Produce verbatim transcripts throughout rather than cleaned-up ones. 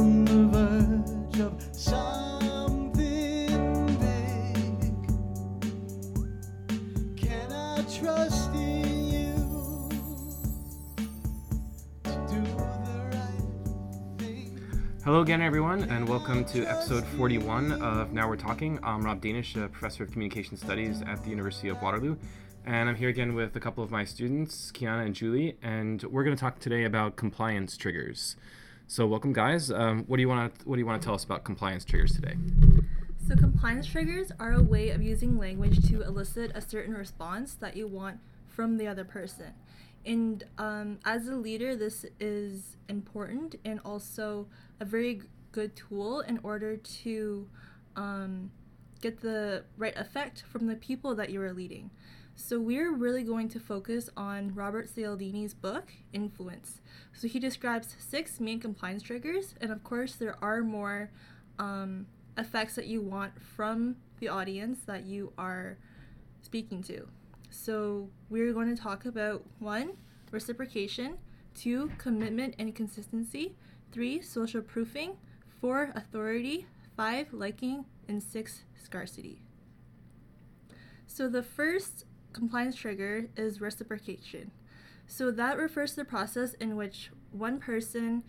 on the verge of something big. Can I trust in you to do the right thing? Hello again, everyone, and welcome to episode forty-one of Now We're Talking. I'm Rob Danish, a professor of communication studies at the University of Waterloo. And I'm here again with a couple of my students, Kiana and Julie, and we're going to talk today about compliance triggers. So welcome, guys. Um, what do you want to What do you want to tell us about compliance triggers today? So compliance triggers are a way of using language to elicit a certain response that you want from the other person. And um, as a leader, this is important and also a very good tool in order to um, get the right effect from the people that you are leading. So we're really going to focus on Robert Cialdini's book, Influence. So he describes six main compliance triggers, and of course there are more um, effects that you want from the audience that you are speaking to. So we're going to talk about one, reciprocation, two, commitment and consistency, three, social proofing, four, authority, five, liking, and six, scarcity. So the first compliance trigger is reciprocation. So that refers to the process in which one person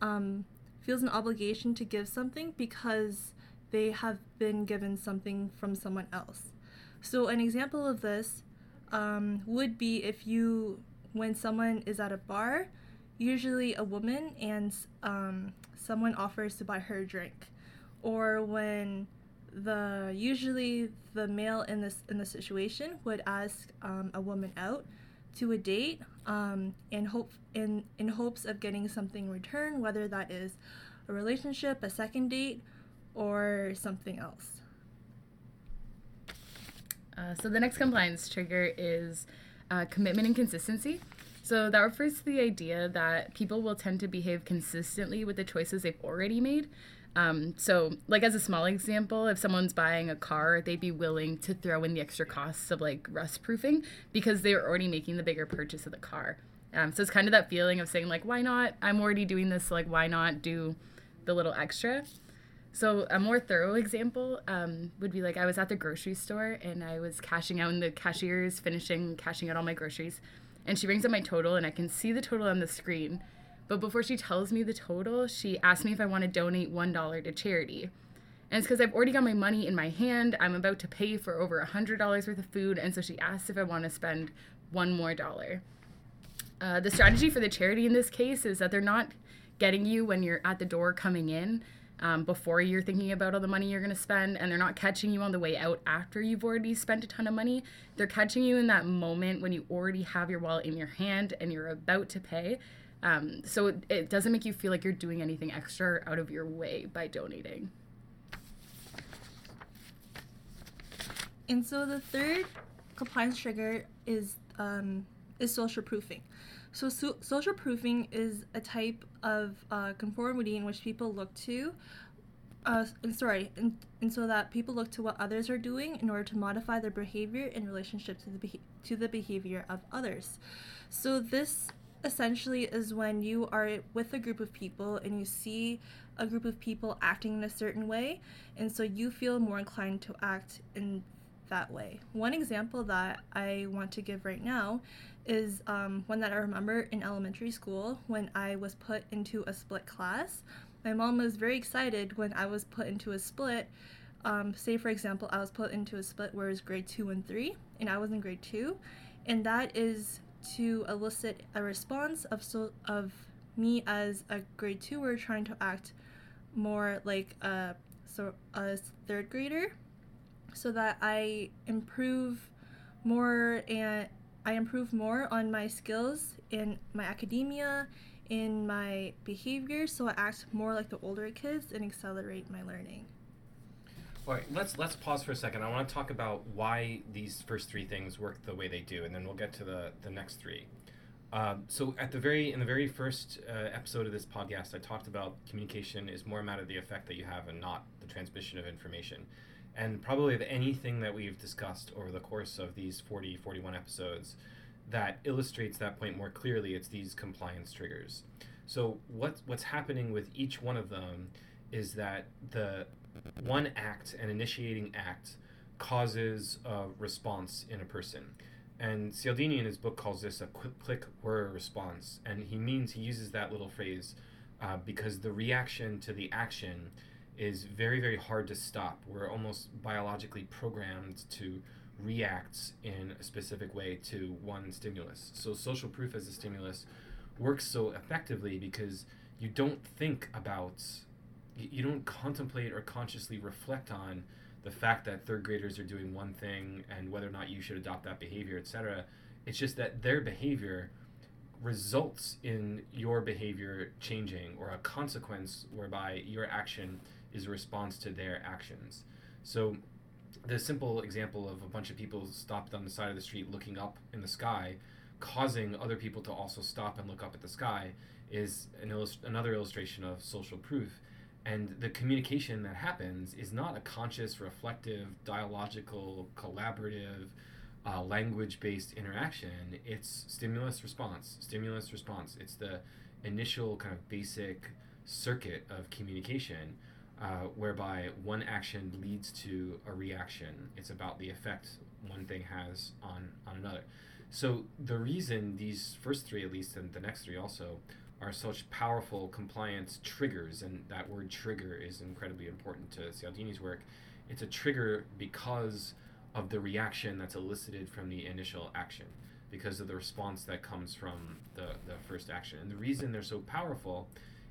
um, feels an obligation to give something because they have been given something from someone else. So an example of this um, would be if you, when someone is at a bar, usually a woman, and um, someone offers to buy her a drink, or when The usually the male in this in the situation would ask um, a woman out to a date um, in hope in in hopes of getting something in return, whether that is a relationship, a second date, or something else. Uh, so the next compliance trigger is uh, commitment and consistency. So that refers to the idea that people will tend to behave consistently with the choices they've already made. Um, so, like, as a small example, if someone's buying a car, they'd be willing to throw in the extra costs of, like, rust-proofing because they were already making the bigger purchase of the car. Um, so it's kind of that feeling of saying, like, why not? I'm already doing this, so, like, why not do the little extra? So a more thorough example um, would be, like, I was at the grocery store, and I was cashing out, and the cashier's finishing cashing out all my groceries, and she brings up my total, and I can see the total on the screen. But before she tells me the total, she asked me if I want to donate one dollar to charity. And it's because I've already got my money in my hand. I'm about to pay for over one hundred dollars worth of food. And so she asked if I want to spend one more dollar. Uh, the strategy for the charity in this case is that they're not getting you when you're at the door coming in um, before you're thinking about all the money you're going to spend. And they're not catching you on the way out after you've already spent a ton of money. They're catching you in that moment when you already have your wallet in your hand and you're about to pay. Um, so it, it doesn't make you feel like you're doing anything extra out of your way by donating. And so the third compliance trigger is um, is social proofing. So, so social proofing is a type of uh, conformity in which people look to, uh, and sorry, and, and so that people look to what others are doing in order to modify their behavior in relationship to the be- to the behavior of others. So this essentially is when you are with a group of people and you see a group of people acting in a certain way, and so you feel more inclined to act in that way. One example that I want to give right now is um, one that I remember in elementary school when I was put into a split class. My mom was very excited when I was put into a split. Um, say, for example, I was put into a split where it was grade two and three, and I was in grade two, and that is to elicit a response of so of me as a grade twoer trying to act more like a so a third grader, so that I improve more and I improve more on my skills in my academia, in my behavior, so I act more like the older kids and accelerate my learning. All right, let's let's pause for a second. I want to talk about why these first three things work the way they do, and then we'll get to the, the next three. Um, so at the very in the very first uh, episode of this podcast, I talked about communication is more a matter of the effect that you have and not the transmission of information. And probably of anything that we've discussed over the course of these forty, forty-one episodes that illustrates that point more clearly, it's these compliance triggers. So what what's happening with each one of them is that the one act, an initiating act, causes a response in a person. And Cialdini in his book calls this a quick click whir response. And he means, he uses that little phrase uh, because the reaction to the action is very, very hard to stop. We're almost biologically programmed to react in a specific way to one stimulus. So social proof as a stimulus works so effectively because you don't think about, you don't contemplate or consciously reflect on the fact that third graders are doing one thing and whether or not you should adopt that behavior, et cetera. It's just that their behavior results in your behavior changing, or a consequence whereby your action is a response to their actions. So the simple example of a bunch of people stopped on the side of the street looking up in the sky, causing other people to also stop and look up at the sky, is an illust- another illustration of social proof. And the communication that happens is not a conscious, reflective, dialogical, collaborative, uh, language-based interaction. It's stimulus-response, stimulus-response. It's the initial kind of basic circuit of communication, uh, whereby one action leads to a reaction. It's about the effect one thing has on, on another. So the reason these first three, at least, and the next three also, are such powerful compliance triggers, and that word trigger is incredibly important to Cialdini's work. It's a trigger because of the reaction that's elicited from the initial action, because of the response that comes from the, the first action. And the reason they're so powerful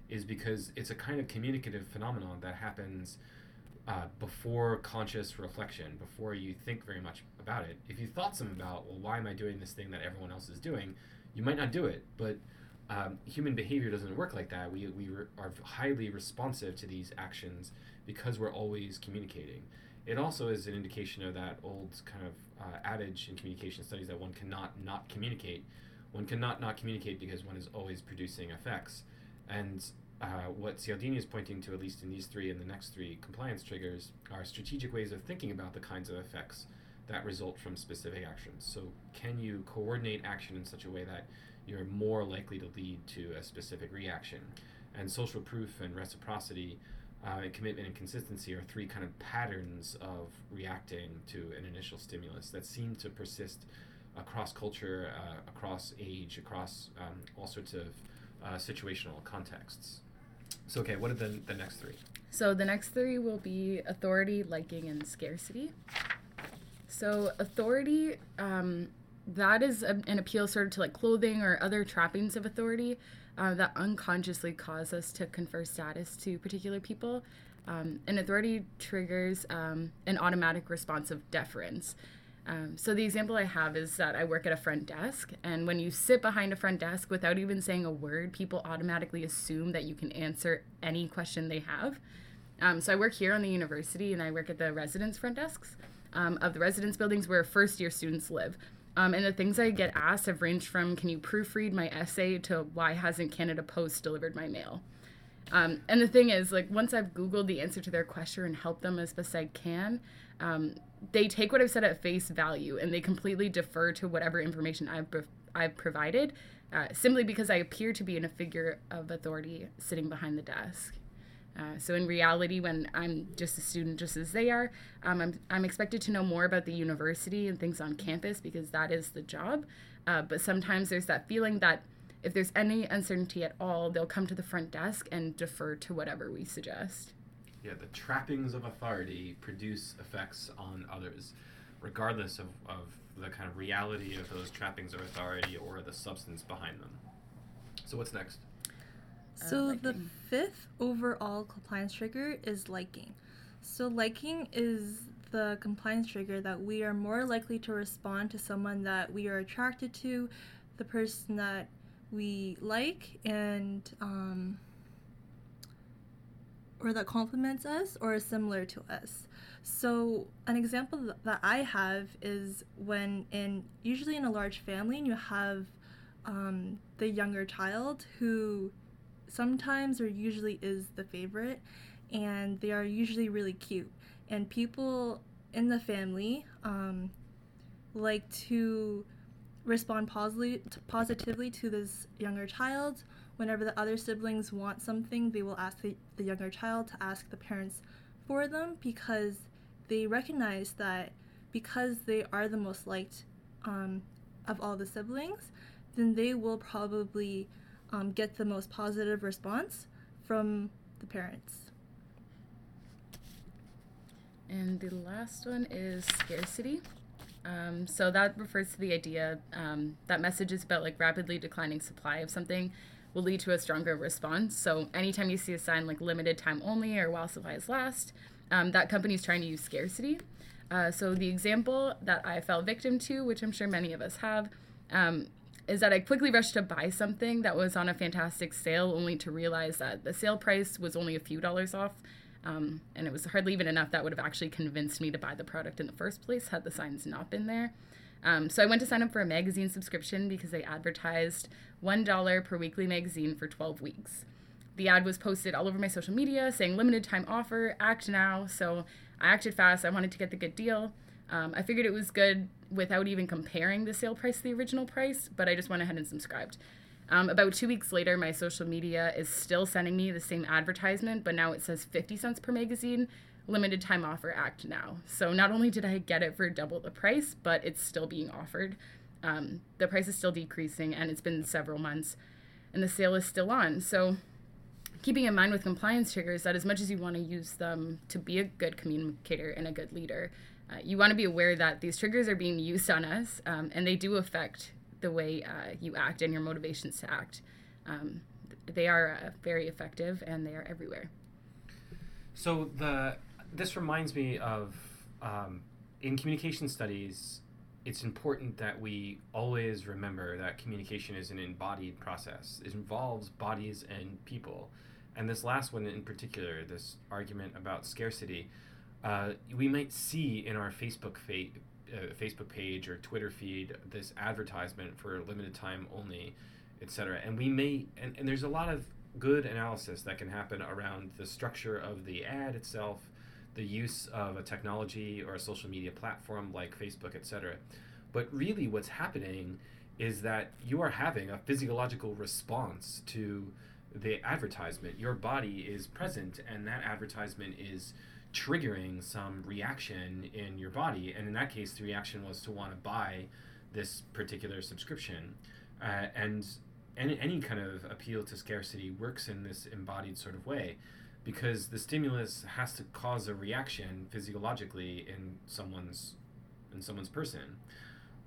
is because it's a kind of communicative phenomenon that happens uh, before conscious reflection, before you think very much about it. If you thought some about, well, why am I doing this thing that everyone else is doing, you might not do it, but Um, human behavior doesn't work like that. We we re- are highly responsive to these actions because we're always communicating. It also is an indication of that old kind of uh, adage in communication studies that one cannot not communicate. One cannot not communicate because one is always producing effects. And uh, what Cialdini is pointing to, at least in these three and the next three compliance triggers, are strategic ways of thinking about the kinds of effects that result from specific actions. So can you coordinate action in such a way that you're more likely to lead to a specific reaction? And social proof and reciprocity uh, and commitment and consistency are three kind of patterns of reacting to an initial stimulus that seem to persist across culture, uh, across age, across um, all sorts of uh, situational contexts. So, okay, what are the, the next three? So the next three will be authority, liking, and scarcity. So authority, um, that is a, an appeal sort of to like clothing or other trappings of authority uh, that unconsciously cause us to confer status to particular people. Um, and authority triggers um, an automatic response of deference. Um, so the example I have is that I work at a front desk, and when you sit behind a front desk without even saying a word, people automatically assume that you can answer any question they have. Um, so I work here on the university, and I work at the residence front desks um, of the residence buildings where first-year students live. Um, and the things I get asked have ranged from, can you proofread my essay, to why hasn't Canada Post delivered my mail? Um, and the thing is, like, once I've Googled the answer to their question and helped them as best I can, um, they take what I've said at face value, and they completely defer to whatever information I've, I've provided, uh, simply because I appear to be in a figure of authority sitting behind the desk. Uh, so in reality, when I'm just a student just as they are, um, I'm I'm expected to know more about the university and things on campus because that is the job. Uh, but sometimes there's that feeling that if there's any uncertainty at all, they'll come to the front desk and defer to whatever we suggest. Yeah, the trappings of authority produce effects on others, regardless of, of the kind of reality of those trappings of authority or the substance behind them. So what's next? So uh, the fifth overall compliance trigger is liking. So liking is the compliance trigger that we are more likely to respond to someone that we are attracted to, the person that we like, and um, or that compliments us or is similar to us. So an example that I have is when in usually in a large family, you have um, the younger child who sometimes or usually is the favorite, and they are usually really cute, and people in the family um, like to respond positively to this younger child Whenever the other siblings want something, they will ask the, the younger child to ask the parents for them, because they recognize that because they are the most liked um, of all the siblings, then they will probably um, get the most positive response from the parents. And the last one is scarcity. Um, so that refers to the idea um, that messages about like rapidly declining supply of something will lead to a stronger response. So anytime you see a sign like limited time only or while supplies last, um, that company is trying to use scarcity. Uh, so the example that I fell victim to, which I'm sure many of us have, um, is that I quickly rushed to buy something that was on a fantastic sale only to realize that the sale price was only a few dollars off. Um, and it was hardly even enough that would have actually convinced me to buy the product in the first place had the signs not been there. Um, so I went to sign up for a magazine subscription because they advertised one dollar per weekly magazine for twelve weeks. The ad was posted all over my social media saying limited time offer, act now. So I acted fast. I wanted to get the good deal. Um, I figured it was good without even comparing the sale price to the original price, but I just went ahead and subscribed. Um, about two weeks later, my social media is still sending me the same advertisement, but now it says fifty cents per magazine, limited time offer, act now. So not only did I get it for double the price, but it's still being offered. Um, the price is still decreasing, and it's been several months, and the sale is still on. So keeping in mind with compliance triggers that as much as you want to use them to be a good communicator and a good leader, uh, you want to be aware that these triggers are being used on us, um, and they do affect the way uh, you act and your motivations to act. Um, they are uh, very effective, and they are everywhere. So the this reminds me of, um, in communication studies, it's important that we always remember that communication is an embodied process. It involves bodies and people. And this last one in particular, this argument about scarcity, uh, we might see in our Facebook feed, Uh, Facebook page or Twitter feed this advertisement for limited time only, et cetera. And we may and, and there's a lot of good analysis that can happen around the structure of the ad itself, the use of a technology or a social media platform like Facebook, et cetera. But really what's happening is that you are having a physiological response to the advertisement. Your body is present, and that advertisement is triggering some reaction in your body, and in that case the reaction was to want to buy this particular subscription, uh, and any, any kind of appeal to scarcity works in this embodied sort of way, because the stimulus has to cause a reaction physiologically in someone's in someone's person.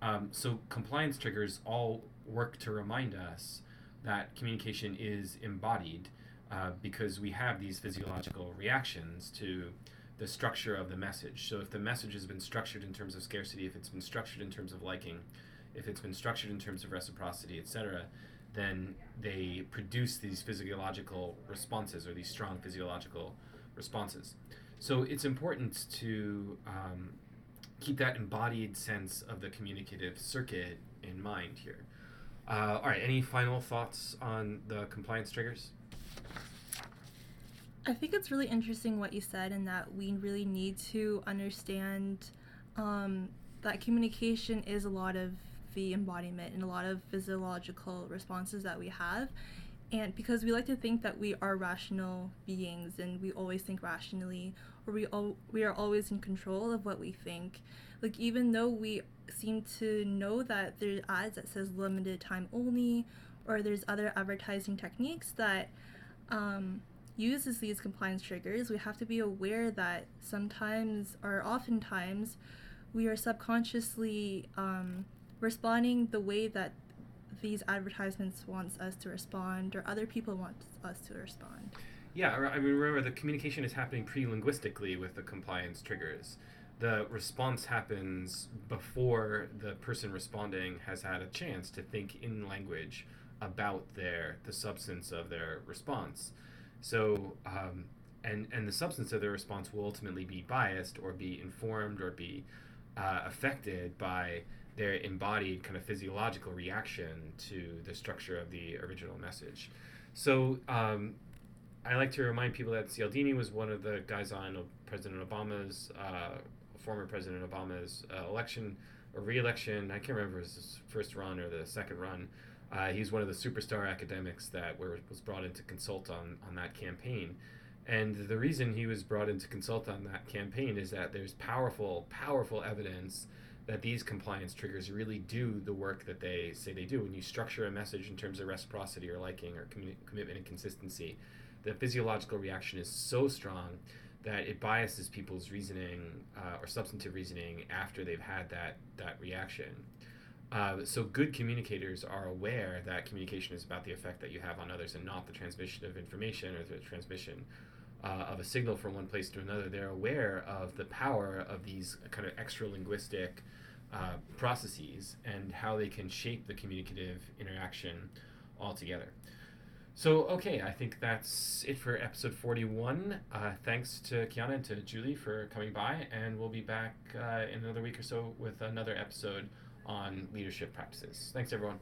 Um, so compliance triggers all work to remind us that communication is embodied, uh, because we have these physiological reactions to the structure of the message. So if the message has been structured in terms of scarcity, if it's been structured in terms of liking, if it's been structured in terms of reciprocity, et cetera, then they produce these physiological responses, or these strong physiological responses. So it's important to um, keep that embodied sense of the communicative circuit in mind here. Uh, all right, any final thoughts on the compliance triggers? I think it's really interesting what you said, and that we really need to understand um, that communication is a lot of the embodiment and a lot of physiological responses that we have. And because we like to think that we are rational beings and we always think rationally, or we all we are always in control of what we think, like even though we seem to know that there's ads that says limited time only, or there's other advertising techniques that um, uses these compliance triggers, we have to be aware that sometimes, or oftentimes, we are subconsciously um, responding the way that these advertisements wants us to respond, or other people want us to respond. Yeah, I mean, remember, the communication is happening pre-linguistically with the compliance triggers. The response happens before the person responding has had a chance to think in language about their the substance of their response. So, um, and, and the substance of their response will ultimately be biased, or be informed, or be uh, affected by their embodied kind of physiological reaction to the structure of the original message. So um, I like to remind people that Cialdini was one of the guys on President Obama's, uh, former President Obama's uh, election or re-election. I can't remember if it was his first run or the second run. Uh, he's one of the superstar academics that were, was brought in to consult on, on that campaign. And the reason he was brought in to consult on that campaign is that there's powerful, powerful evidence that these compliance triggers really do the work that they say they do. When you structure a message in terms of reciprocity or liking or commi- commitment and consistency, the physiological reaction is so strong that it biases people's reasoning uh, or substantive reasoning after they've had that, that reaction. Uh, so good communicators are aware that communication is about the effect that you have on others and not the transmission of information or the transmission uh, of a signal from one place to another. They're aware of the power of these kind of extra-linguistic uh, processes and how they can shape the communicative interaction altogether. So, okay, I think that's it for episode forty-one. Uh, thanks to Kiana and to Julie for coming by, and we'll be back uh, in another week or so with another episode on leadership practices. Thanks, everyone.